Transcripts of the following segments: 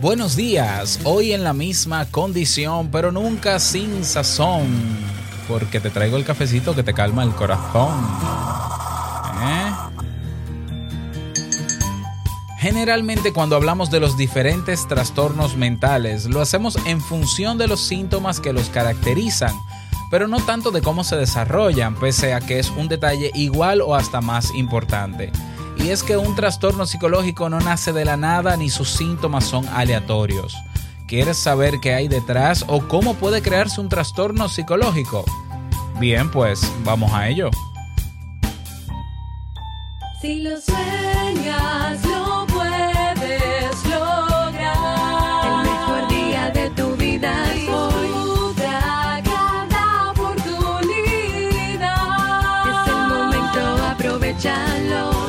Buenos días, hoy en la misma condición, pero nunca sin sazón, porque te traigo el cafecito que te calma el corazón. Generalmente cuando hablamos de los diferentes trastornos mentales, lo hacemos en función de los síntomas que los caracterizan, pero no tanto de cómo se desarrollan, pese a que es un detalle igual o hasta más importante. Y es que un trastorno psicológico no nace de la nada ni sus síntomas son aleatorios. ¿Quieres saber qué hay detrás o cómo puede crearse un trastorno psicológico? Bien, pues vamos a ello. Si lo sueñas, lo puedes lograr. El mejor día de tu vida es hoy. Disfruta cada oportunidad. Es el momento, aprovechalo.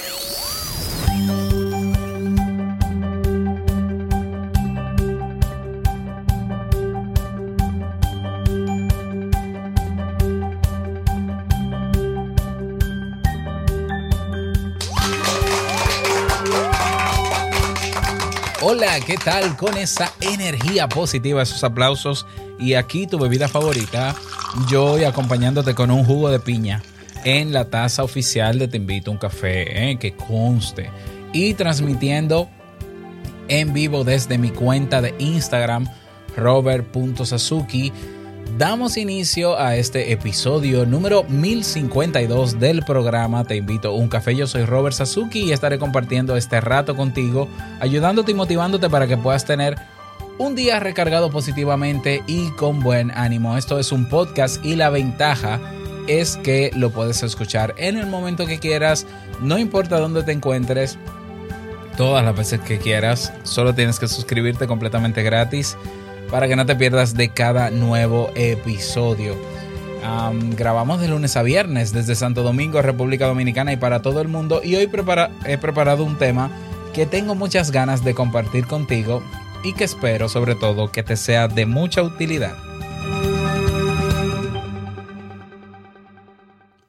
Hola, ¿qué tal? Con esa energía positiva, esos aplausos y aquí tu bebida favorita, yo hoy acompañándote con un jugo de piña en la taza oficial de Te Invito a un Café, que conste, y transmitiendo en vivo desde mi cuenta de Instagram, robert.sasuki. Damos inicio a este episodio número 1052 del programa Te Invito a un Café. Yo soy Robert Sasuki y estaré compartiendo este rato contigo, ayudándote y motivándote para que puedas tener un día recargado positivamente y con buen ánimo. Esto es un podcast y la ventaja es que lo puedes escuchar en el momento que quieras, no importa dónde te encuentres, todas las veces que quieras. Solo tienes que suscribirte completamente gratis para que no te pierdas de cada nuevo episodio. Grabamos de lunes a viernes desde Santo Domingo, República Dominicana y para todo el mundo. Y hoy he preparado un tema que tengo muchas ganas de compartir contigo y que espero sobre todo que te sea de mucha utilidad.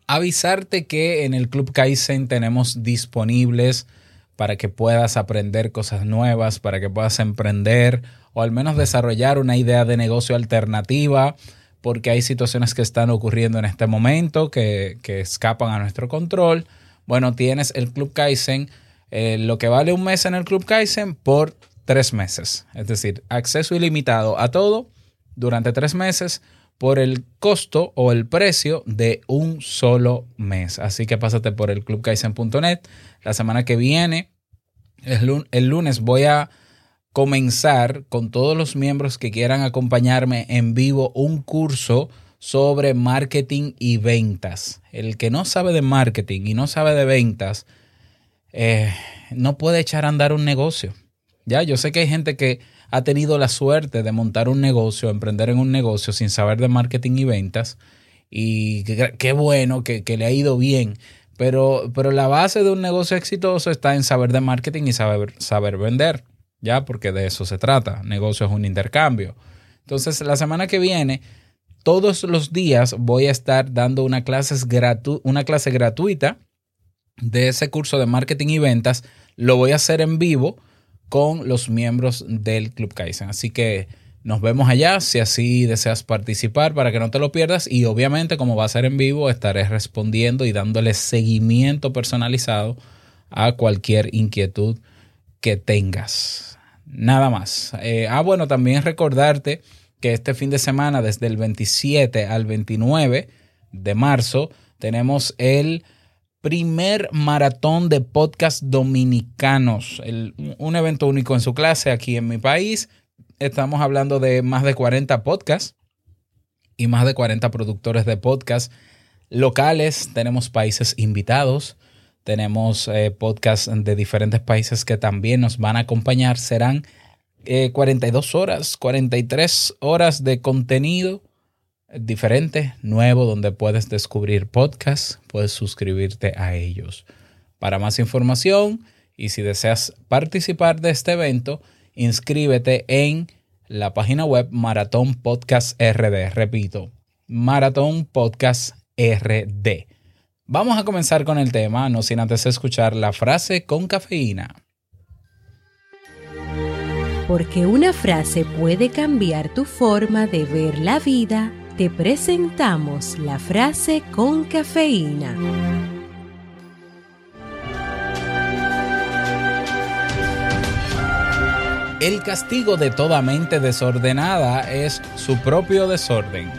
Avisarte que en el Club Kaizen tenemos disponibles para que puedas aprender cosas nuevas, para que puedas emprender o al menos desarrollar una idea de negocio alternativa, porque hay situaciones que están ocurriendo en este momento que escapan a nuestro control. Bueno, tienes el Club Kaizen, lo que vale un mes en el Club Kaizen por 3 meses. Es decir, acceso ilimitado a todo durante 3 meses por el costo o el precio de un solo mes. Así que pásate por el clubkaizen.net. La semana que viene, el lunes, voy a comenzar con todos los miembros que quieran acompañarme en vivo un curso sobre marketing y ventas. El que no sabe de marketing y no sabe de ventas no puede echar a andar un negocio. Ya, yo sé que hay gente que ha tenido la suerte de montar un negocio, emprender en un negocio sin saber de marketing y ventas y qué bueno que le ha ido bien. Pero la base de un negocio exitoso está en saber de marketing y saber vender. Ya, porque de eso se trata. Negocio es un intercambio. Entonces, la semana que viene, todos los días voy a estar dando una clase gratuita de ese curso de marketing y ventas. Lo voy a hacer en vivo con los miembros del Club Kaizen. Así que nos vemos allá si así deseas participar para que no te lo pierdas. Y obviamente, como va a ser en vivo, estaré respondiendo y dándole seguimiento personalizado a cualquier inquietud que tengas. Nada más. Bueno, también recordarte que este fin de semana, desde el 27 al 29 de marzo, tenemos el primer maratón de podcast dominicanos. Un evento único en su clase aquí en mi país. Estamos hablando de más de 40 podcasts y más de 40 productores de podcast locales. Tenemos países invitados. Tenemos podcasts de diferentes países que también nos van a acompañar. Serán 42 horas, 43 horas de contenido diferente, nuevo, donde puedes descubrir podcasts, puedes suscribirte a ellos. Para más información y si deseas participar de este evento, inscríbete en la página web Maratón Podcast RD. Repito, Maratón Podcast RD. Vamos a comenzar con el tema, no sin antes escuchar la frase con cafeína. Porque una frase puede cambiar tu forma de ver la vida, te presentamos la frase con cafeína. El castigo de toda mente desordenada es su propio desorden.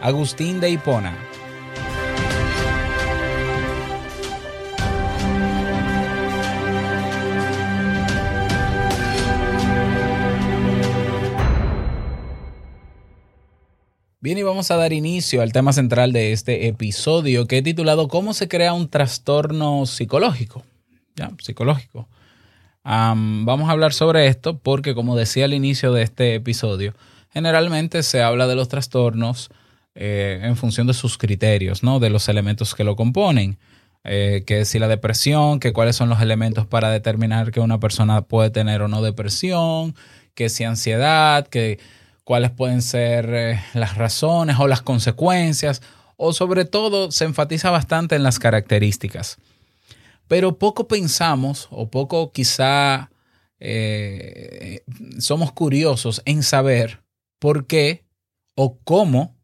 Agustín de Hipona. Bien, y vamos a dar inicio al tema central de este episodio que he titulado ¿Cómo se crea un trastorno psicológico? Psicológico. Vamos a hablar sobre esto porque, como decía al inicio de este episodio, generalmente se habla de los trastornos en función de sus criterios, ¿no? De los elementos que lo componen. Que si la depresión, que cuáles son los elementos para determinar que una persona puede tener o no depresión, que si ansiedad, que cuáles pueden ser las razones o las consecuencias, o sobre todo se enfatiza bastante en las características. Pero poco pensamos o poco quizá somos curiosos en saber por qué o cómo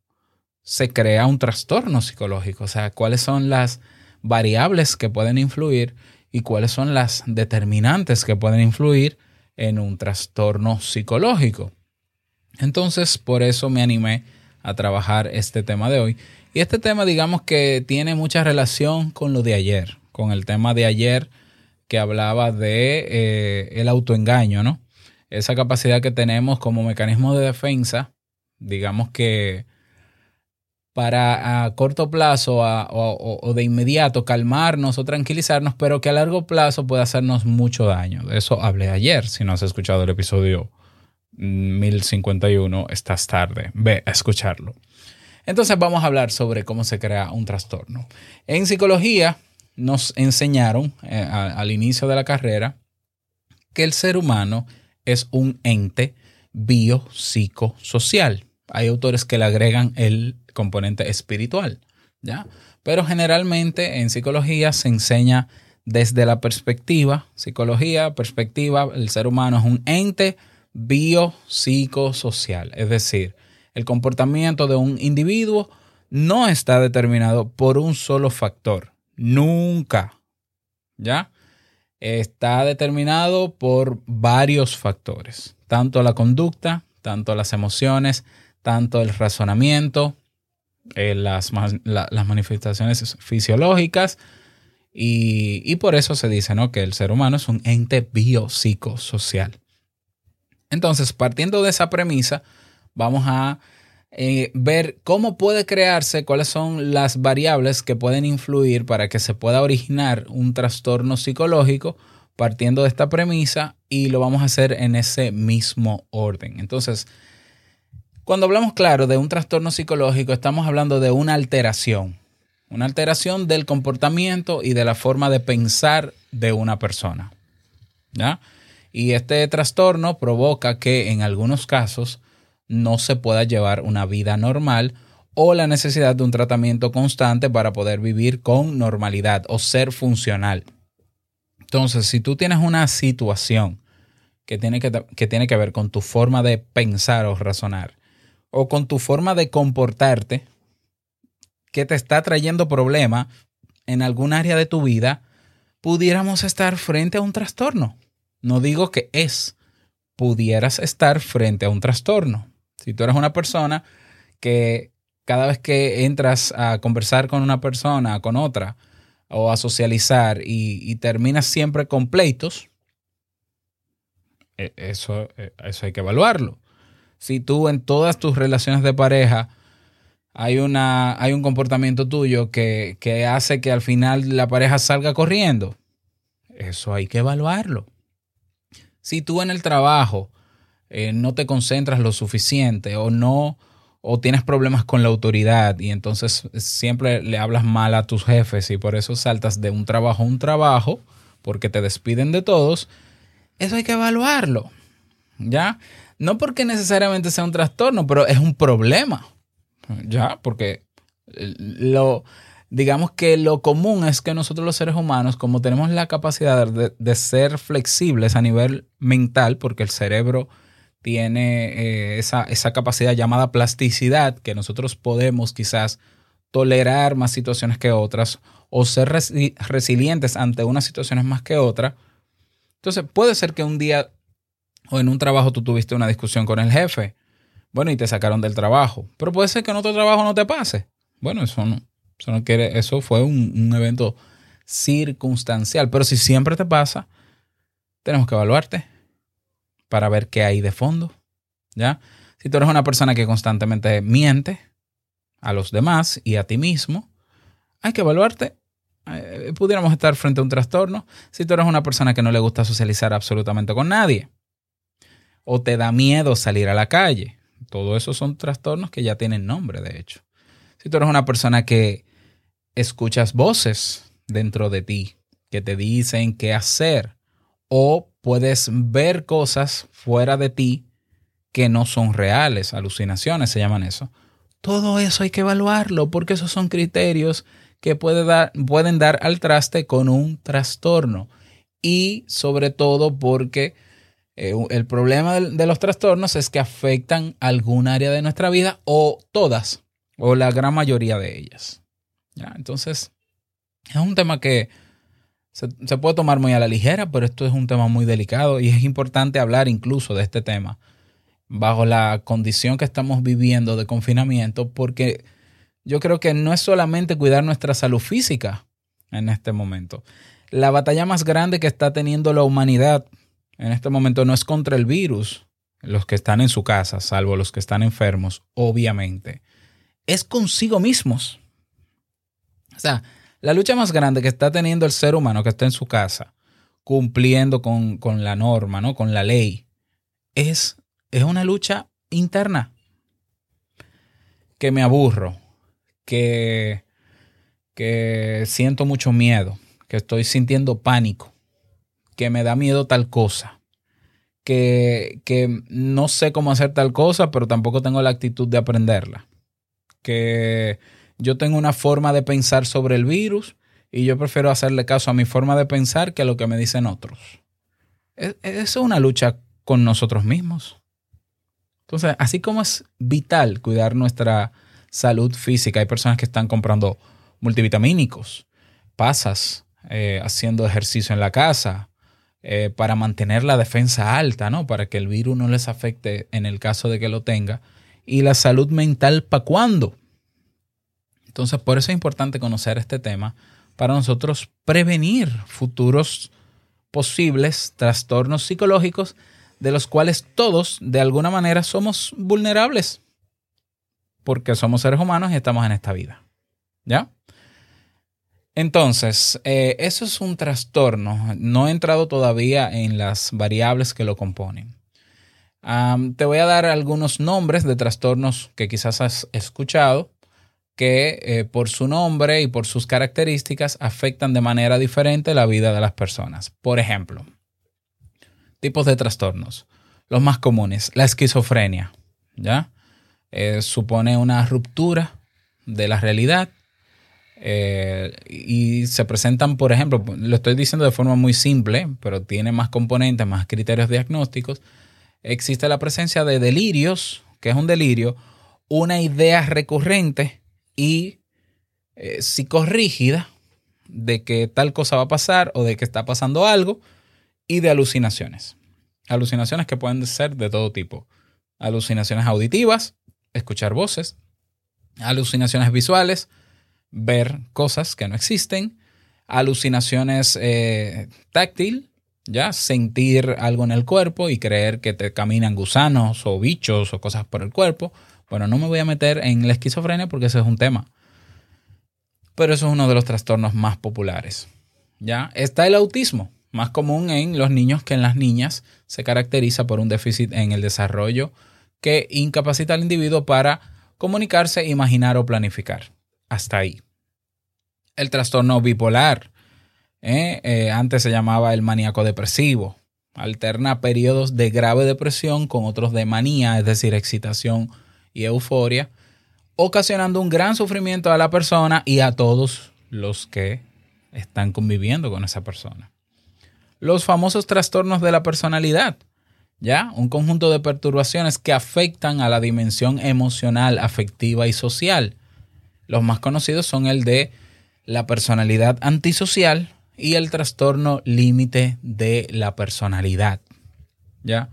se crea un trastorno psicológico. O sea, cuáles son las variables que pueden influir y cuáles son las determinantes que pueden influir en un trastorno psicológico. Entonces, por eso me animé a trabajar este tema de hoy. Y este tema, digamos que tiene mucha relación con lo de ayer, con el tema de ayer que hablaba de el autoengaño, ¿no? Esa capacidad que tenemos como mecanismo de defensa, digamos que para a corto plazo o de inmediato calmarnos o tranquilizarnos, pero que a largo plazo puede hacernos mucho daño. De eso hablé ayer, si no has escuchado el episodio 1051, estás tarde, ve a escucharlo. Entonces vamos a hablar sobre cómo se crea un trastorno. En psicología nos enseñaron al inicio de la carrera que el ser humano es un ente biopsicosocial. Hay autores que le agregan el componente espiritual, ¿ya? Pero generalmente en psicología se enseña desde la perspectiva, el ser humano es un ente biopsicosocial, es decir, el comportamiento de un individuo no está determinado por un solo factor, nunca, ¿ya? Está determinado por varios factores, tanto la conducta, tanto las emociones, tanto el razonamiento, las manifestaciones fisiológicas, y por eso se dice, ¿no?, que el ser humano es un ente biopsicosocial. Entonces, partiendo de esa premisa, vamos a ver cómo puede crearse, cuáles son las variables que pueden influir para que se pueda originar un trastorno psicológico, partiendo de esta premisa, y lo vamos a hacer en ese mismo orden. Entonces, cuando hablamos, claro, de un trastorno psicológico, estamos hablando de una alteración del comportamiento y de la forma de pensar de una persona, ¿ya? Y este trastorno provoca que en algunos casos no se pueda llevar una vida normal o la necesidad de un tratamiento constante para poder vivir con normalidad o ser funcional. Entonces, si tú tienes una situación que tiene que ver con tu forma de pensar o razonar o con tu forma de comportarte que te está trayendo problema en algún área de tu vida, pudiéramos estar frente a un trastorno. No digo que pudieras estar frente a un trastorno. Si tú eres una persona que cada vez que entras a conversar con una persona, con otra, o a socializar y terminas siempre con pleitos, eso hay que evaluarlo. Si tú en todas tus relaciones de pareja hay un comportamiento tuyo que hace que al final la pareja salga corriendo, eso hay que evaluarlo. Si tú en el trabajo no te concentras lo suficiente o tienes problemas con la autoridad y entonces siempre le hablas mal a tus jefes y por eso saltas de un trabajo a un trabajo porque te despiden de todos. Eso hay que evaluarlo, ¿ya? No porque necesariamente sea un trastorno, pero es un problema, ¿ya? Porque digamos que lo común es que nosotros los seres humanos, como tenemos la capacidad de ser flexibles a nivel mental, porque el cerebro tiene esa capacidad llamada plasticidad, que nosotros podemos quizás tolerar más situaciones que otras o ser resilientes ante unas situaciones más que otras. Entonces puede ser que un día o en un trabajo tú tuviste una discusión con el jefe, bueno, y te sacaron del trabajo, pero puede ser que en otro trabajo no te pase. Bueno, eso no quiere, eso fue un evento circunstancial, pero si siempre te pasa, tenemos que evaluarte para ver qué hay de fondo, ¿ya? Si tú eres una persona que constantemente miente a los demás y a ti mismo, hay que evaluarte. Pudiéramos estar frente a un trastorno. Si tú eres una persona que no le gusta socializar absolutamente con nadie o te da miedo salir a la calle, todo eso son trastornos que ya tienen nombre, de hecho. Si tú eres una persona que escuchas voces dentro de ti que te dicen qué hacer o puedes ver cosas fuera de ti que no son reales, alucinaciones se llaman eso. Todo eso hay que evaluarlo porque esos son criterios que pueden dar al traste con un trastorno. Y sobre todo porque el problema de los trastornos es que afectan algún área de nuestra vida o todas o la gran mayoría de ellas. ¿Ya? Entonces es un tema que se puede tomar muy a la ligera, pero esto es un tema muy delicado y es importante hablar incluso de este tema bajo la condición que estamos viviendo de confinamiento, porque yo creo que no es solamente cuidar nuestra salud física en este momento. La batalla más grande que está teniendo la humanidad en este momento no es contra el virus, los que están en su casa, salvo los que están enfermos, obviamente. Es consigo mismos. O sea, la lucha más grande que está teniendo el ser humano que está en su casa, cumpliendo con la norma, ¿no? Con la ley, es una lucha interna. Que me aburro. Que siento mucho miedo, que estoy sintiendo pánico, que me da miedo tal cosa, que no sé cómo hacer tal cosa, pero tampoco tengo la actitud de aprenderla, que yo tengo una forma de pensar sobre el virus y yo prefiero hacerle caso a mi forma de pensar que a lo que me dicen otros. Es una lucha con nosotros mismos. Entonces, así como es vital cuidar nuestra salud física. Hay personas que están comprando multivitamínicos, pasas, haciendo ejercicio en la casa para mantener la defensa alta, ¿no? Para que el virus no les afecte en el caso de que lo tenga. ¿Y la salud mental para cuándo? Entonces, por eso es importante conocer este tema para nosotros prevenir futuros posibles trastornos psicológicos de los cuales todos, de alguna manera, somos vulnerables. Porque somos seres humanos y estamos en esta vida, ¿ya? Entonces, eso es un trastorno. No he entrado todavía en las variables que lo componen. Te voy a dar algunos nombres de trastornos que quizás has escuchado que por su nombre y por sus características afectan de manera diferente la vida de las personas. Por ejemplo, tipos de trastornos. Los más comunes, la esquizofrenia, ¿ya? Supone una ruptura de la realidad y se presentan, por ejemplo, lo estoy diciendo de forma muy simple, pero tiene más componentes, más criterios diagnósticos. Existe la presencia de delirios, que es un delirio, una idea recurrente y psicorrígida de que tal cosa va a pasar o de que está pasando algo y de alucinaciones. Alucinaciones que pueden ser de todo tipo. Alucinaciones auditivas, escuchar voces, alucinaciones visuales, ver cosas que no existen, alucinaciones táctil, ¿ya? Sentir algo en el cuerpo y creer que te caminan gusanos o bichos o cosas por el cuerpo. Bueno, no me voy a meter en la esquizofrenia porque ese es un tema. Pero eso es uno de los trastornos más populares, ¿ya? Está el autismo, más común en los niños que en las niñas, se caracteriza por un déficit en el desarrollo que incapacita al individuo para comunicarse, imaginar o planificar. Hasta ahí. El trastorno bipolar, antes se llamaba el maníaco depresivo, alterna periodos de grave depresión con otros de manía, es decir, excitación y euforia, ocasionando un gran sufrimiento a la persona y a todos los que están conviviendo con esa persona. Los famosos trastornos de la personalidad, ¿ya? Un conjunto de perturbaciones que afectan a la dimensión emocional, afectiva y social. Los más conocidos son el de la personalidad antisocial y el trastorno límite de la personalidad, ¿ya?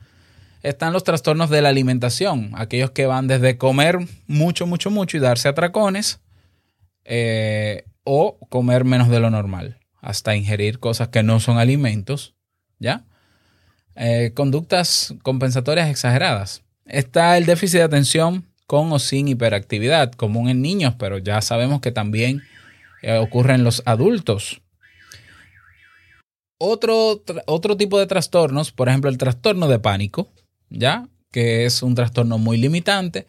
Están los trastornos de la alimentación, aquellos que van desde comer mucho y darse atracones o comer menos de lo normal, hasta ingerir cosas que no son alimentos, ¿ya? Conductas compensatorias exageradas. Está el déficit de atención con o sin hiperactividad, común en niños, pero ya sabemos que también ocurre en los adultos. Otro tipo de trastornos, por ejemplo, el trastorno de pánico, ¿ya? Que es un trastorno muy limitante,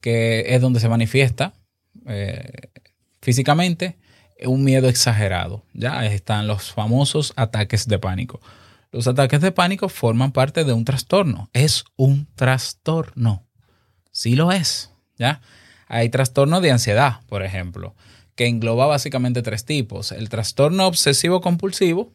que es donde se manifiesta físicamente un miedo exagerado, ¿ya? Están los famosos ataques de pánico. Los ataques de pánico forman parte de un trastorno. Es un trastorno. Sí lo es, ¿ya? Hay trastorno de ansiedad, por ejemplo, que engloba básicamente tres tipos. El trastorno obsesivo-compulsivo,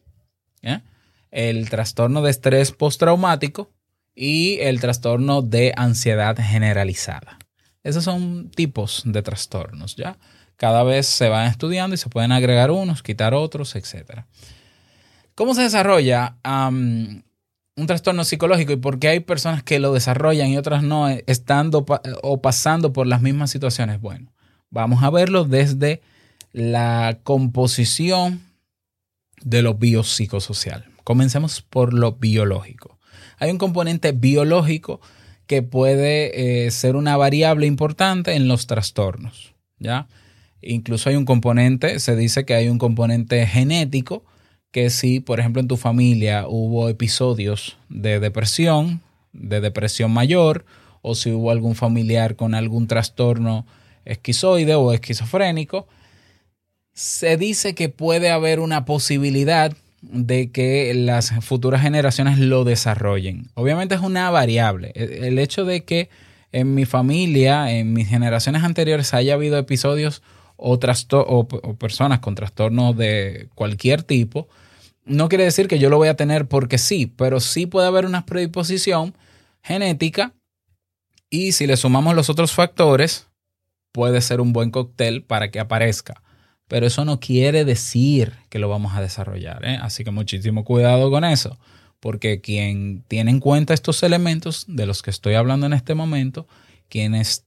¿ya? El trastorno de estrés postraumático y el trastorno de ansiedad generalizada. Esos son tipos de trastornos, ¿ya? Cada vez se van estudiando y se pueden agregar unos, quitar otros, etc. ¿Cómo se desarrolla un trastorno psicológico y por qué hay personas que lo desarrollan y otras no, estando o pasando por las mismas situaciones? Bueno, vamos a verlo desde la composición de lo biopsicosocial. Comencemos por lo biológico. Hay un componente biológico que puede ser una variable importante en los trastornos, ¿ya? Incluso hay un componente, se dice que hay un componente genético, que si, por ejemplo, en tu familia hubo episodios de depresión mayor, o si hubo algún familiar con algún trastorno esquizoide o esquizofrénico, se dice que puede haber una posibilidad de que las futuras generaciones lo desarrollen. Obviamente es una variable. El hecho de que en mi familia, en mis generaciones anteriores, haya habido episodios o personas con trastornos de cualquier tipo, no quiere decir que yo lo voy a tener porque sí, pero sí puede haber una predisposición genética y si le sumamos los otros factores, puede ser un buen cóctel para que aparezca. Pero eso no quiere decir que lo vamos a desarrollar, ¿eh? Así que muchísimo cuidado con eso, porque quien tiene en cuenta estos elementos de los que estoy hablando en este momento, quienes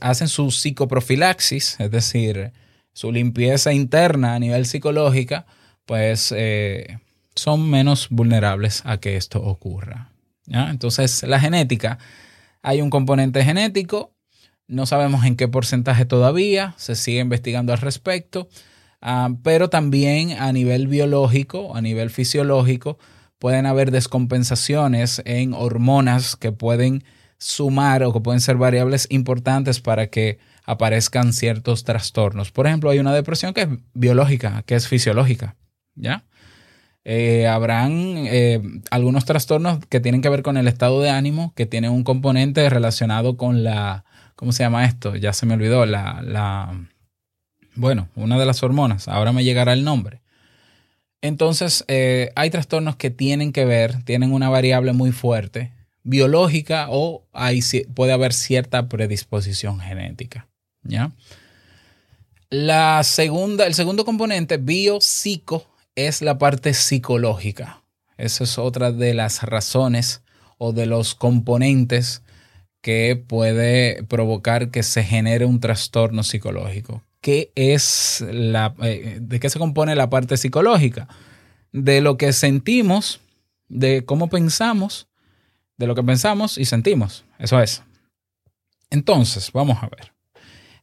hacen su psicoprofilaxis, es decir, su limpieza interna a nivel psicológica, pues son menos vulnerables a que esto ocurra, ¿ya? Entonces, la genética, hay un componente genético, no sabemos en qué porcentaje todavía, se sigue investigando al respecto, pero también a nivel biológico, a nivel fisiológico, pueden haber descompensaciones en hormonas que pueden sumar o que pueden ser variables importantes para que aparezcan ciertos trastornos. Por ejemplo, hay una depresión que es biológica, que es fisiológica, ¿ya? Habrán algunos trastornos que tienen que ver con el estado de ánimo, que tienen un componente relacionado con la... ¿Cómo se llama esto? Ya se me olvidó. Bueno, una de las hormonas. Ahora me llegará el nombre. Entonces, hay trastornos que tienen que ver, tienen una variable muy fuerte, biológica, o puede haber cierta predisposición genética, ¿ya? El segundo componente biopsico es la parte psicológica. Esa es otra de las razones o de los componentes que puede provocar que se genere un trastorno psicológico. ¿De qué se compone la parte psicológica? De lo que sentimos, de cómo pensamos, de lo que pensamos y sentimos. Eso es. Entonces, vamos a ver.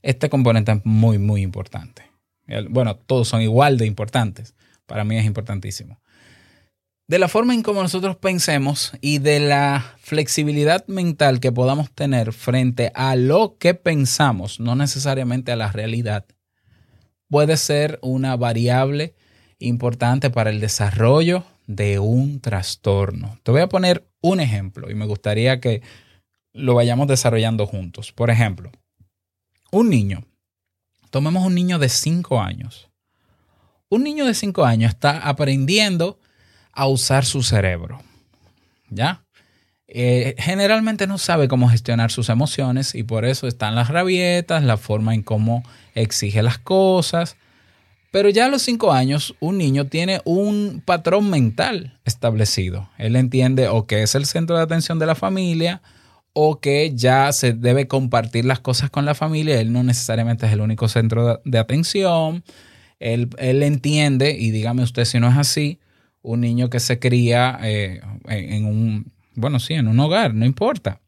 Este componente es muy importante. Bueno, todos son igual de importantes. Para mí es importantísimo. de la forma en cómo nosotros pensemos y de la flexibilidad mental que podamos tener frente a lo que pensamos, no necesariamente a la realidad, puede ser una variable importante para el desarrollo de un trastorno. Te voy a poner un ejemplo y me gustaría que lo vayamos desarrollando juntos. Por ejemplo, un niño. Tomemos un niño de 5 años. Un niño de 5 años está aprendiendo a usar su cerebro, ¿ya? Generalmente no sabe cómo gestionar sus emociones y por eso están las rabietas, la forma en cómo exige las cosas. Pero ya a los 5 años un niño tiene un patrón mental establecido. Él entiende o que es el centro de atención de la familia o que ya se debe compartir las cosas con la familia. Él no necesariamente es el único centro de atención. Él entiende, y dígame usted si no es así, un niño que se cría en un hogar, no importa.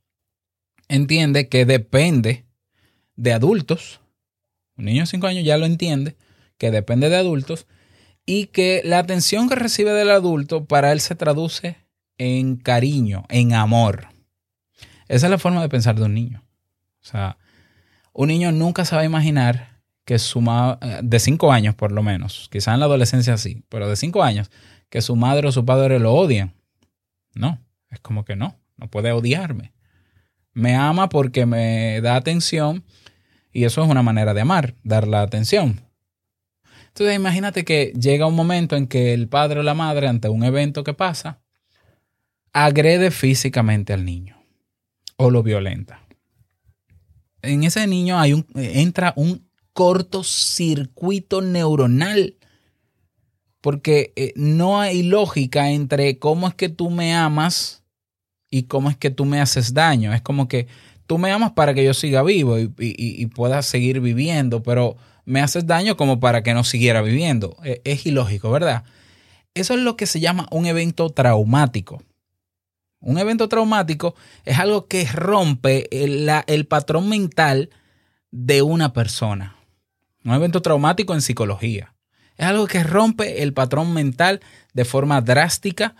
Entiende que depende de adultos. Un niño de 5 años ya lo entiende, que depende de adultos y que la atención que recibe del adulto para él se traduce en cariño, en amor. Esa es la forma de pensar de un niño. O sea, un niño nunca se va a imaginar que de 5 años por lo menos, quizás en la adolescencia sí, pero de 5 años, que su madre o su padre lo odian. No, es como que no puede odiarme. Me ama porque me da atención y eso es una manera de amar, dar la atención. Entonces imagínate que llega un momento en que el padre o la madre, ante un evento que pasa, agrede físicamente al niño. O lo violenta. En ese niño entra un cortocircuito neuronal porque no hay lógica entre cómo es que tú me amas y cómo es que tú me haces daño. Es como que tú me amas para que yo siga vivo y pueda seguir viviendo, pero me haces daño como para que no siguiera viviendo. Es ilógico, ¿verdad? Eso es lo que se llama un evento traumático. Un evento traumático es algo que rompe el patrón mental de una persona. Un evento traumático en psicología. Es algo que rompe el patrón mental de forma drástica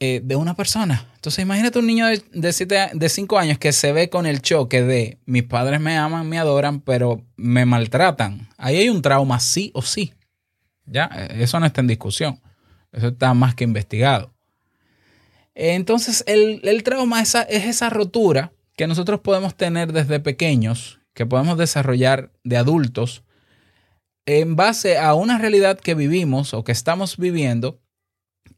de una persona. Entonces imagínate un niño de 5 años que se ve con el choque de mis padres me aman, me adoran, pero me maltratan. Ahí hay un trauma sí o sí. ¿Ya? Eso no está en discusión. Eso está más que investigado. Entonces el trauma es esa rotura que nosotros podemos tener desde pequeños, que podemos desarrollar de adultos en base a una realidad que vivimos o que estamos viviendo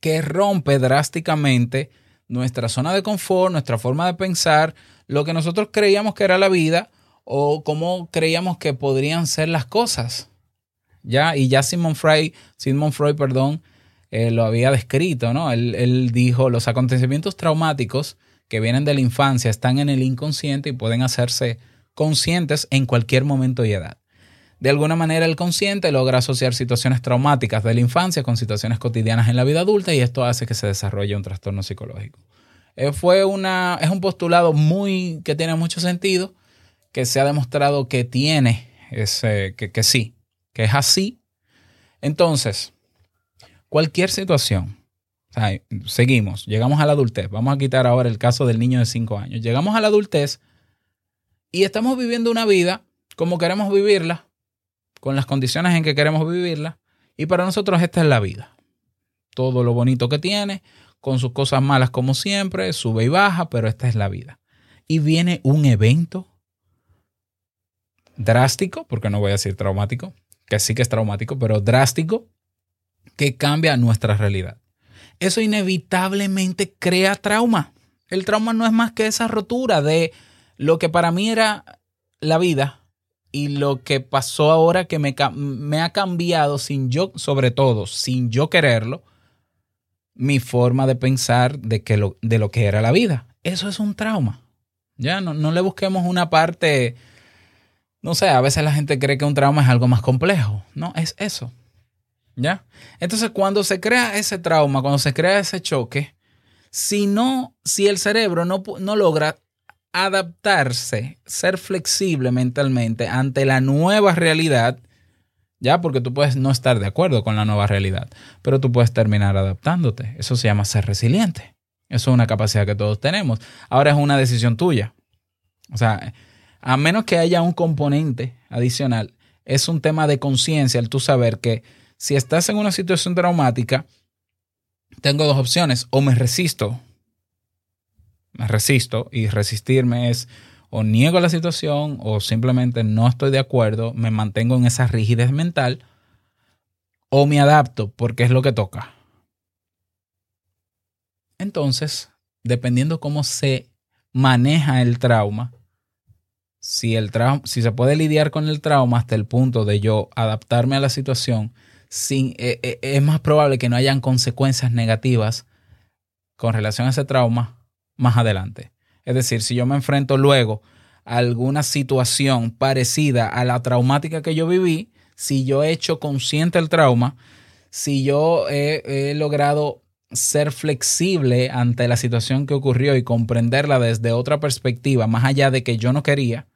que rompe drásticamente nuestra zona de confort, nuestra forma de pensar, lo que nosotros creíamos que era la vida o cómo creíamos que podrían ser las cosas. ¿Ya? Y ya Sigmund Freud, lo había descrito, ¿no? Él dijo, los acontecimientos traumáticos que vienen de la infancia están en el inconsciente y pueden hacerse conscientes en cualquier momento y edad. De alguna manera el consciente logra asociar situaciones traumáticas de la infancia con situaciones cotidianas en la vida adulta y esto hace que se desarrolle un trastorno psicológico. Es un postulado que tiene mucho sentido, que se ha demostrado que tiene, que es así. Entonces, cualquier situación, o sea, seguimos, llegamos a la adultez, vamos a quitar ahora el caso del niño de 5 años, llegamos a la adultez y estamos viviendo una vida como queremos vivirla, con las condiciones en que queremos vivirla y para nosotros esta es la vida. Todo lo bonito que tiene, con sus cosas malas como siempre, sube y baja, pero esta es la vida. Y viene un evento drástico, porque no voy a decir traumático, que sí que es traumático, pero drástico, que cambia nuestra realidad. Eso inevitablemente crea trauma. El trauma no es más que esa rotura de lo que para mí era la vida y lo que pasó ahora que me ha cambiado sin yo quererlo, mi forma de pensar de lo que era la vida. Eso es un trauma. Ya no le busquemos una parte, no sé, a veces la gente cree que un trauma es algo más complejo. No, es eso. ¿Ya? Entonces, cuando se crea ese trauma, cuando se crea ese choque, si el cerebro no logra adaptarse, ser flexible mentalmente ante la nueva realidad, ¿ya? Porque tú puedes no estar de acuerdo con la nueva realidad, pero tú puedes terminar adaptándote. Eso se llama ser resiliente. Eso es una capacidad que todos tenemos. Ahora es una decisión tuya. O sea, a menos que haya un componente adicional, es un tema de conciencia el tú saber que si estás en una situación traumática, tengo dos opciones. O me resisto. Me resisto, y resistirme es o niego la situación o simplemente no estoy de acuerdo, me mantengo en esa rigidez mental, o me adapto porque es lo que toca. Entonces, dependiendo cómo se maneja el trauma, si se puede lidiar con el trauma hasta el punto de yo adaptarme a la situación, es más probable que no hayan consecuencias negativas con relación a ese trauma más adelante. Es decir, si yo me enfrento luego a alguna situación parecida a la traumática que yo viví, si yo he hecho consciente el trauma, si yo he logrado ser flexible ante la situación que ocurrió y comprenderla desde otra perspectiva, más allá de que yo no quería,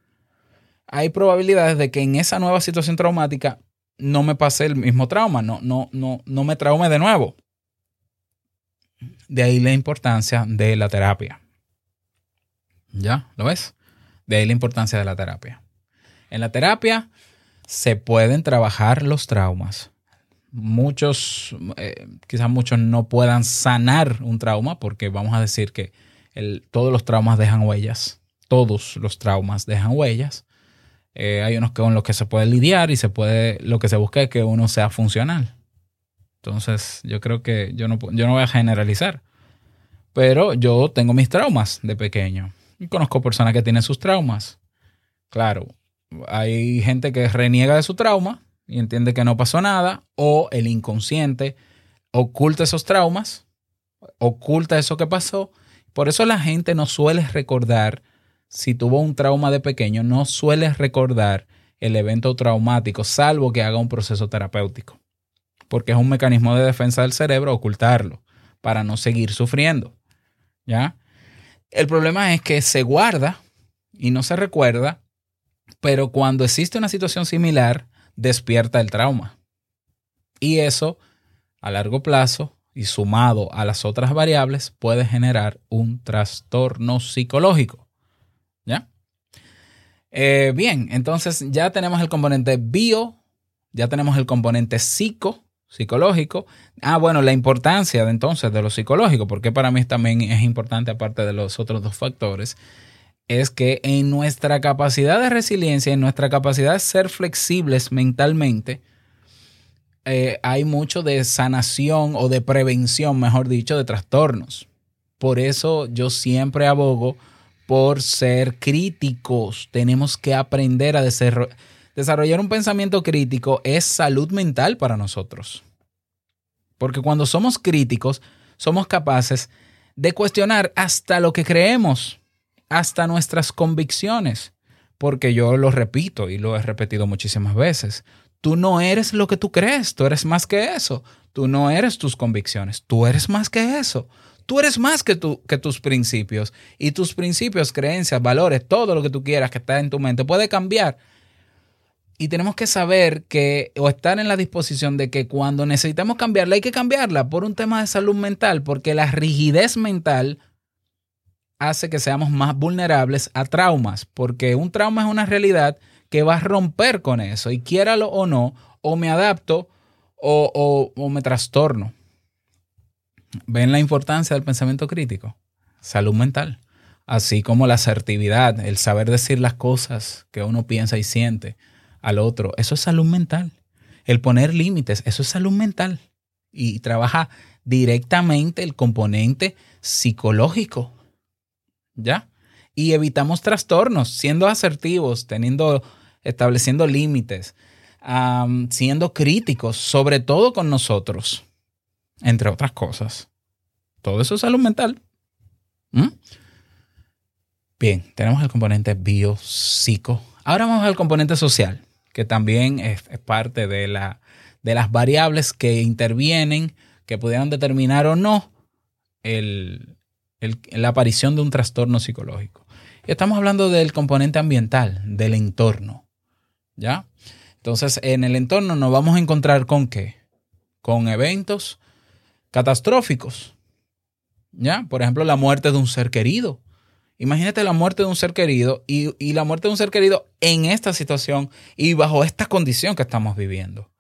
hay probabilidades de que en esa nueva situación traumática no me pase el mismo trauma, no me traume de nuevo. De ahí la importancia de la terapia. ¿Ya? ¿Lo ves? De ahí la importancia de la terapia. En la terapia se pueden trabajar los traumas. Quizás muchos no puedan sanar un trauma, porque vamos a decir que todos los traumas dejan huellas. Todos los traumas dejan huellas. Hay unos con los que se puede lidiar y lo que se busca es que uno sea funcional. Entonces, yo creo que yo no voy a generalizar, pero yo tengo mis traumas de pequeño. Y conozco personas que tienen sus traumas. Claro, hay gente que reniega de su trauma y entiende que no pasó nada, o el inconsciente oculta esos traumas, oculta eso que pasó. Por eso la gente no suele recordar, si tuvo un trauma de pequeño, no suele recordar el evento traumático, salvo que haga un proceso terapéutico. Porque es un mecanismo de defensa del cerebro ocultarlo para no seguir sufriendo, ¿ya? El problema es que se guarda y no se recuerda, pero cuando existe una situación similar, despierta el trauma. Y eso, a largo plazo y sumado a las otras variables, puede generar un trastorno psicológico, ¿ya? Bien, entonces ya tenemos el componente bio, ya tenemos el componente psicológico. Ah, bueno, la importancia de entonces de lo psicológico, porque para mí también es importante, aparte de los otros dos factores, es que en nuestra capacidad de resiliencia, en nuestra capacidad de ser flexibles mentalmente, hay mucho de sanación o de prevención, mejor dicho, de trastornos. Por eso yo siempre abogo por ser críticos. Tenemos que aprender a desarrollar un pensamiento crítico. Es salud mental para nosotros. Porque cuando somos críticos, somos capaces de cuestionar hasta lo que creemos, hasta nuestras convicciones. Porque yo lo repito y lo he repetido muchísimas veces. Tú no eres lo que tú crees, tú eres más que eso. Tú no eres tus convicciones, tú eres más que eso. Tú eres más que tus principios. Y tus principios, creencias, valores, todo lo que tú quieras que está en tu mente puede cambiar. Y tenemos que saber que, o estar en la disposición de que cuando necesitamos cambiarla, hay que cambiarla por un tema de salud mental, porque la rigidez mental hace que seamos más vulnerables a traumas, porque un trauma es una realidad que va a romper con eso, y quiéralo o no, o me adapto o me trastorno. ¿Ven la importancia del pensamiento crítico? Salud mental, así como la asertividad, el saber decir las cosas que uno piensa y siente al otro. Eso es salud mental. El poner límites, eso es salud mental. Y trabaja directamente el componente psicológico, ¿ya? Y evitamos trastornos siendo asertivos, estableciendo límites, siendo críticos, sobre todo con nosotros, entre otras cosas. Todo eso es salud mental. Bien, tenemos el componente biopsico. Ahora vamos al componente social, que también es parte de las variables que intervienen, que pudieran determinar o no la aparición de un trastorno psicológico. Y estamos hablando del componente ambiental, del entorno, ¿ya? Entonces, en el entorno nos vamos a encontrar con ¿qué? Con eventos catastróficos. ¿Ya? Por ejemplo, la muerte de un ser querido. Imagínate la muerte de un ser querido y la muerte de un ser querido en esta situación y bajo esta condición que estamos viviendo.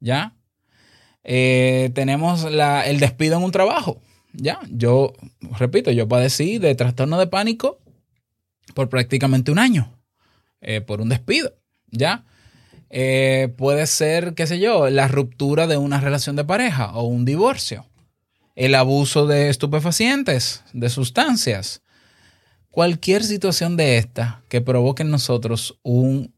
¿Ya? Tenemos el despido en un trabajo. ¿Ya? Yo, repito, yo padecí de trastorno de pánico por prácticamente un año por un despido. ¿Ya? Puede ser, qué sé yo, la ruptura de una relación de pareja o un divorcio. El abuso de estupefacientes, de sustancias. Cualquier situación de esta que provoque en nosotros un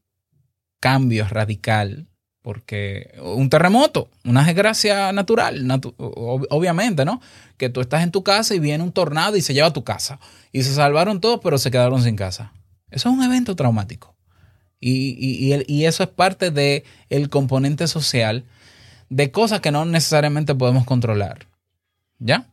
cambio radical, porque un terremoto, una desgracia natural, obviamente, ¿no? Que tú estás en tu casa y viene un tornado y se lleva a tu casa. Y se salvaron todos, pero se quedaron sin casa. Eso es un evento traumático. Y eso es parte del componente social de cosas que no necesariamente podemos controlar. ¿Ya?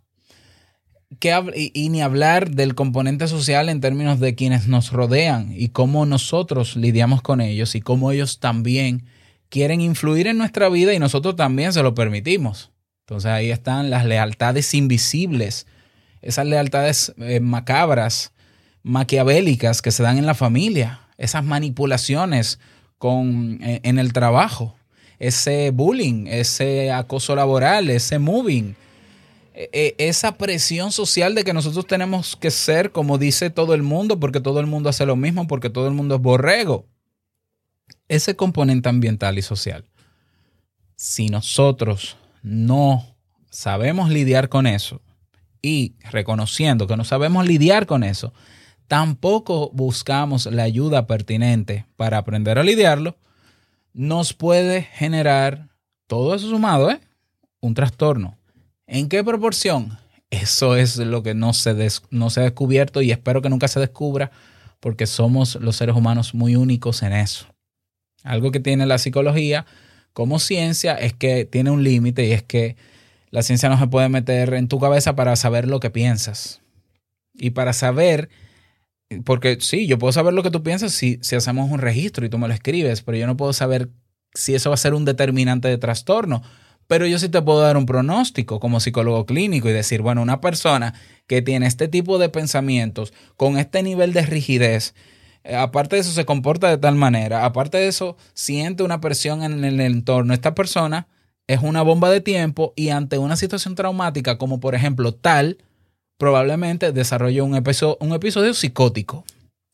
Y ni hablar del componente social en términos de quienes nos rodean y cómo nosotros lidiamos con ellos y cómo ellos también quieren influir en nuestra vida y nosotros también se lo permitimos. Entonces ahí están las lealtades invisibles, esas lealtades macabras, maquiavélicas que se dan en la familia, esas manipulaciones en el trabajo, ese bullying, ese acoso laboral, ese mobbing. Esa presión social de que nosotros tenemos que ser como dice todo el mundo, porque todo el mundo hace lo mismo, porque todo el mundo es borrego. Ese componente ambiental y social. Si nosotros no sabemos lidiar con eso y reconociendo que no sabemos lidiar con eso, tampoco buscamos la ayuda pertinente para aprender a lidiarlo, nos puede generar todo eso sumado, un trastorno. ¿En qué proporción? Eso es lo que no se ha descubierto y espero que nunca se descubra porque somos los seres humanos muy únicos en eso. Algo que tiene la psicología como ciencia es que tiene un límite y es que la ciencia no se puede meter en tu cabeza para saber lo que piensas. Y para saber, porque sí, yo puedo saber lo que tú piensas si hacemos un registro y tú me lo escribes, pero yo no puedo saber si eso va a ser un determinante de trastorno. Pero yo sí te puedo dar un pronóstico como psicólogo clínico y decir, bueno, una persona que tiene este tipo de pensamientos, con este nivel de rigidez, aparte de eso se comporta de tal manera, aparte de eso siente una presión en el entorno. Esta persona es una bomba de tiempo y ante una situación traumática como por ejemplo tal, probablemente desarrolle un episodio psicótico.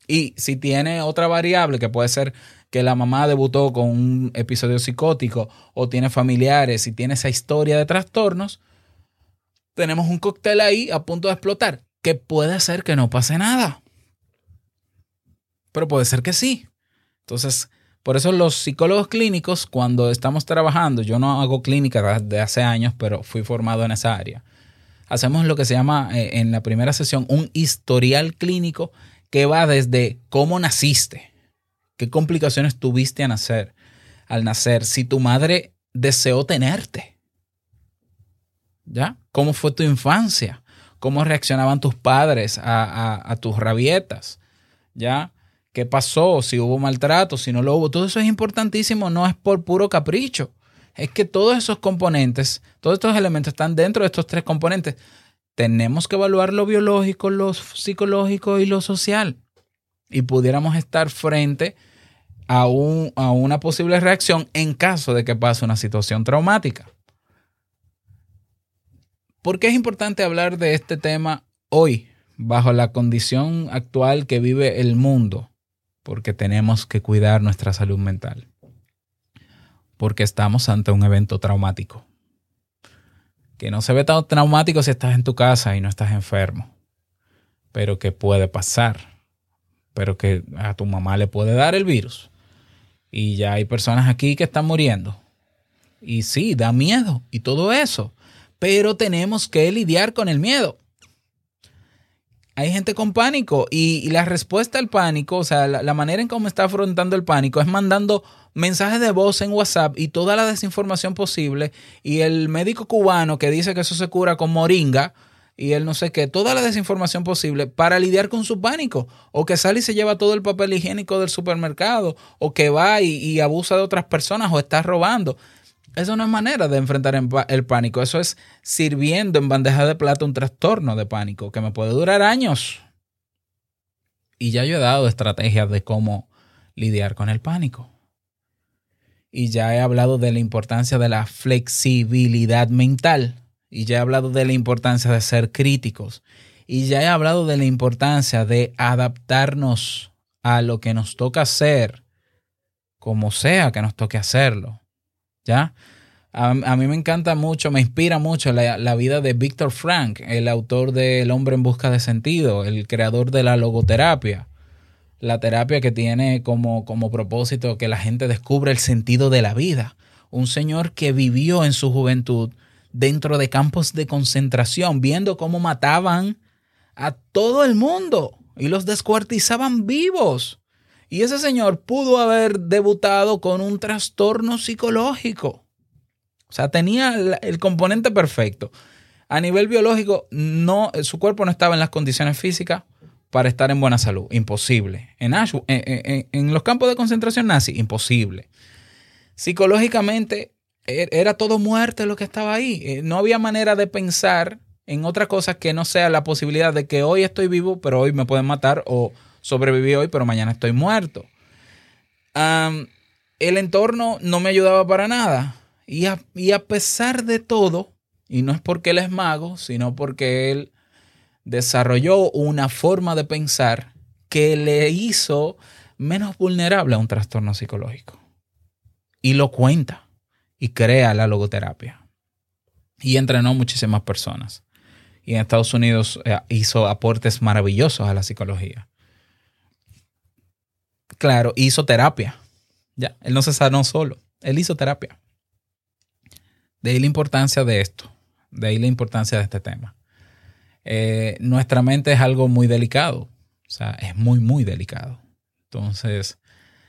Y si tiene otra variable que puede ser que la mamá debutó con un episodio psicótico o tiene familiares y tiene esa historia de trastornos, tenemos un cóctel ahí a punto de explotar, que puede ser que no pase nada, pero puede ser que sí. Entonces, por eso los psicólogos clínicos, cuando estamos trabajando, yo no hago clínica desde hace años, pero fui formado en esa área, hacemos lo que se llama en la primera sesión un historial clínico que va desde cómo naciste, qué complicaciones tuviste al nacer, si tu madre deseó tenerte, ¿ya? ¿Cómo fue tu infancia? ¿Cómo reaccionaban tus padres a tus rabietas? ¿Ya? ¿Qué pasó? Si hubo maltrato, si no lo hubo. Todo eso es importantísimo, no es por puro capricho. Es que todos esos componentes, todos estos elementos están dentro de estos tres componentes. Tenemos que evaluar lo biológico, lo psicológico y lo social. Y pudiéramos estar frente a una posible reacción en caso de que pase una situación traumática. ¿Por qué es importante hablar de este tema hoy, bajo la condición actual que vive el mundo? Porque tenemos que cuidar nuestra salud mental. Porque estamos ante un evento traumático. Que no se ve tan traumático si estás en tu casa y no estás enfermo. Pero que puede pasar. Pero que a tu mamá le puede dar el virus. Y ya hay personas aquí que están muriendo. Y sí, da miedo y todo eso. Pero tenemos que lidiar con el miedo. Hay gente con pánico y la respuesta al pánico, o sea, la manera en cómo está afrontando el pánico es mandando mensajes de voz en WhatsApp y toda la desinformación posible. Y el médico cubano que dice que eso se cura con moringa y él no sé qué, toda la desinformación posible para lidiar con su pánico, o que sale y se lleva todo el papel higiénico del supermercado, o que va y abusa de otras personas o está robando. Eso no es manera de enfrentar el pánico, eso es sirviendo en bandeja de plata un trastorno de pánico que me puede durar años. Y ya yo he dado estrategias de cómo lidiar con el pánico. Y ya he hablado de la importancia de la flexibilidad mental. Y ya he hablado de la importancia de ser críticos. Y ya he hablado de la importancia de adaptarnos a lo que nos toca hacer, como sea que nos toque hacerlo. ¿Ya? A mí me encanta mucho, me inspira mucho la vida de Víctor Frank, el autor de El Hombre en Busca de Sentido, el creador de la logoterapia. La terapia que tiene como propósito que la gente descubra el sentido de la vida. Un señor que vivió en su juventud dentro de campos de concentración, viendo cómo mataban a todo el mundo y los descuartizaban vivos. Y ese señor pudo haber debutado con un trastorno psicológico. O sea, tenía el componente perfecto. A nivel biológico, no, su cuerpo no estaba en las condiciones físicas para estar en buena salud. Imposible. En los campos de concentración nazi, imposible. Psicológicamente, era todo muerte lo que estaba ahí. No había manera de pensar en otra cosa que no sea la posibilidad de que hoy estoy vivo, pero hoy me pueden matar, o sobreviví hoy, pero mañana estoy muerto. El entorno no me ayudaba para nada. Y a pesar de todo, y no es porque él es mago, sino porque él desarrolló una forma de pensar que le hizo menos vulnerable a un trastorno psicológico. Y lo cuenta y crea la logoterapia. Y entrenó muchísimas personas. Y en Estados Unidos hizo aportes maravillosos a la psicología. Claro, hizo terapia. Ya, él no se sanó solo, él hizo terapia. De ahí la importancia de esto, de ahí la importancia de este tema. Nuestra mente es algo muy delicado, o sea, es muy, muy delicado. Entonces,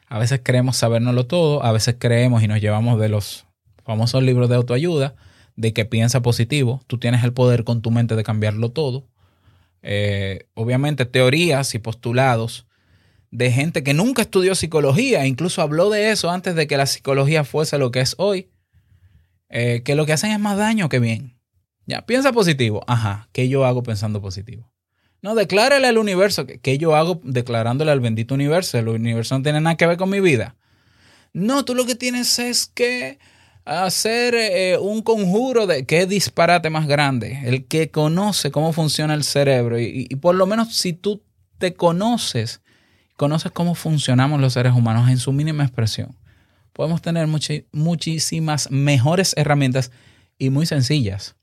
a veces creemos sabérnoslo todo, a veces creemos y nos llevamos de los famosos libros de autoayuda, de que piensa positivo, tú tienes el poder con tu mente de cambiarlo todo. Obviamente teorías y postulados de gente que nunca estudió psicología, incluso habló de eso antes de que la psicología fuese lo que es hoy, que lo que hacen es más daño que bien. Ya, piensa positivo. Ajá, ¿qué yo hago pensando positivo? No, declárale al universo. ¿Qué yo hago declarándole al bendito universo? El universo no tiene nada que ver con mi vida. No, tú lo que tienes es que hacer un conjuro de... ¿Qué disparate más grande? El que conoce cómo funciona el cerebro. Y por lo menos si tú te conoces cómo funcionamos los seres humanos en su mínima expresión, podemos tener muchísimas mejores herramientas y muy sencillas.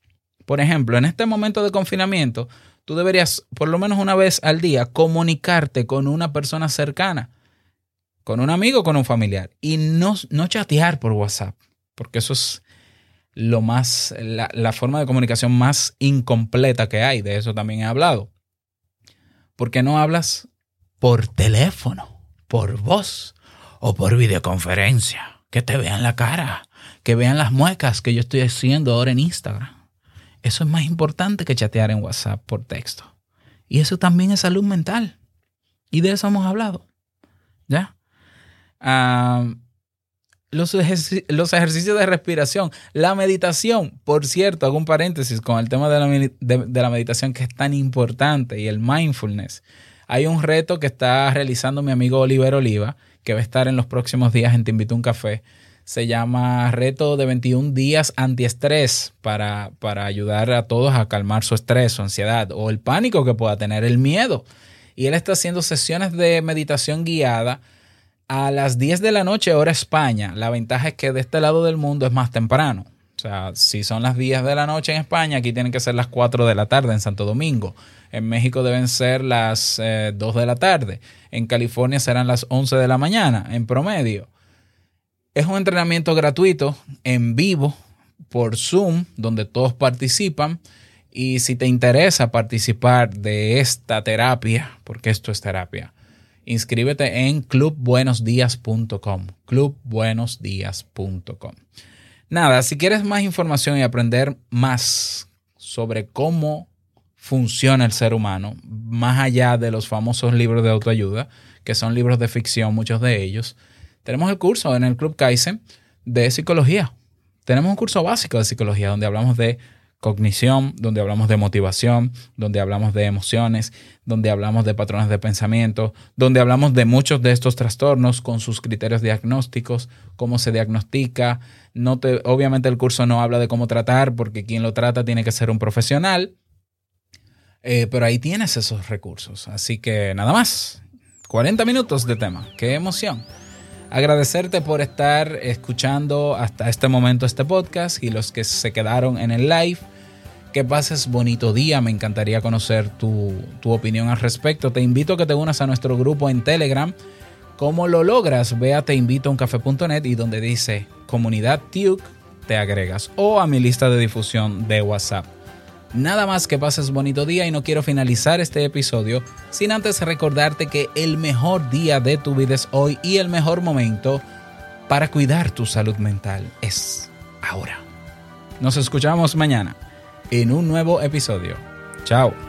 Por ejemplo, en este momento de confinamiento, tú deberías por lo menos una vez al día comunicarte con una persona cercana, con un amigo, con un familiar, y no chatear por WhatsApp, porque eso es la forma de comunicación más incompleta que hay. De eso también he hablado. ¿Por qué no hablas por teléfono, por voz o por videoconferencia? Que te vean la cara, que vean las muecas que yo estoy haciendo ahora en Instagram. Eso es más importante que chatear en WhatsApp por texto. Y eso también es salud mental. Y de eso hemos hablado. ¿Ya? Los ejercicios de respiración, la meditación. Por cierto, hago un paréntesis con el tema de la meditación, que es tan importante, y el mindfulness. Hay un reto que está realizando mi amigo Oliver Oliva, que va a estar en los próximos días en Te Invito a un Café. Se llama Reto de 21 días antiestrés para ayudar a todos a calmar su estrés, su ansiedad o el pánico que pueda tener, el miedo. Y él está haciendo sesiones de meditación guiada a las 10 de la noche, hora España. La ventaja es que de este lado del mundo es más temprano. O sea, si son las 10 de la noche en España, aquí tienen que ser las 4 de la tarde en Santo Domingo. En México deben ser las 2 de la tarde. En California serán las 11 de la mañana en promedio. Es un entrenamiento gratuito, en vivo, por Zoom, donde todos participan. Y si te interesa participar de esta terapia, porque esto es terapia, inscríbete en clubbuenosdias.com. clubbuenosdias.com. Nada, si quieres más información y aprender más sobre cómo funciona el ser humano, más allá de los famosos libros de autoayuda, que son libros de ficción, muchos de ellos. Tenemos el curso en el Club Kaizen de psicología. Tenemos un curso básico de psicología donde hablamos de cognición, donde hablamos de motivación, donde hablamos de emociones, donde hablamos de patrones de pensamiento, donde hablamos de muchos de estos trastornos con sus criterios diagnósticos, cómo se diagnostica. Obviamente el curso no habla de cómo tratar porque quien lo trata tiene que ser un profesional, pero ahí tienes esos recursos. Así que nada más, 40 minutos de tema. ¡Qué emoción! Agradecerte por estar escuchando hasta este momento este podcast y los que se quedaron en el live. Que pases bonito día. Me encantaría conocer tu opinión al respecto. Te invito a que te unas a nuestro grupo en Telegram. ¿Cómo lo logras? Ve a teinvitoauncafe.net y donde dice Comunidad TIUC te agregas. O a mi lista de difusión de WhatsApp. Nada más, que pases bonito día y no quiero finalizar este episodio sin antes recordarte que el mejor día de tu vida es hoy y el mejor momento para cuidar tu salud mental es ahora. Nos escuchamos mañana en un nuevo episodio. Chao.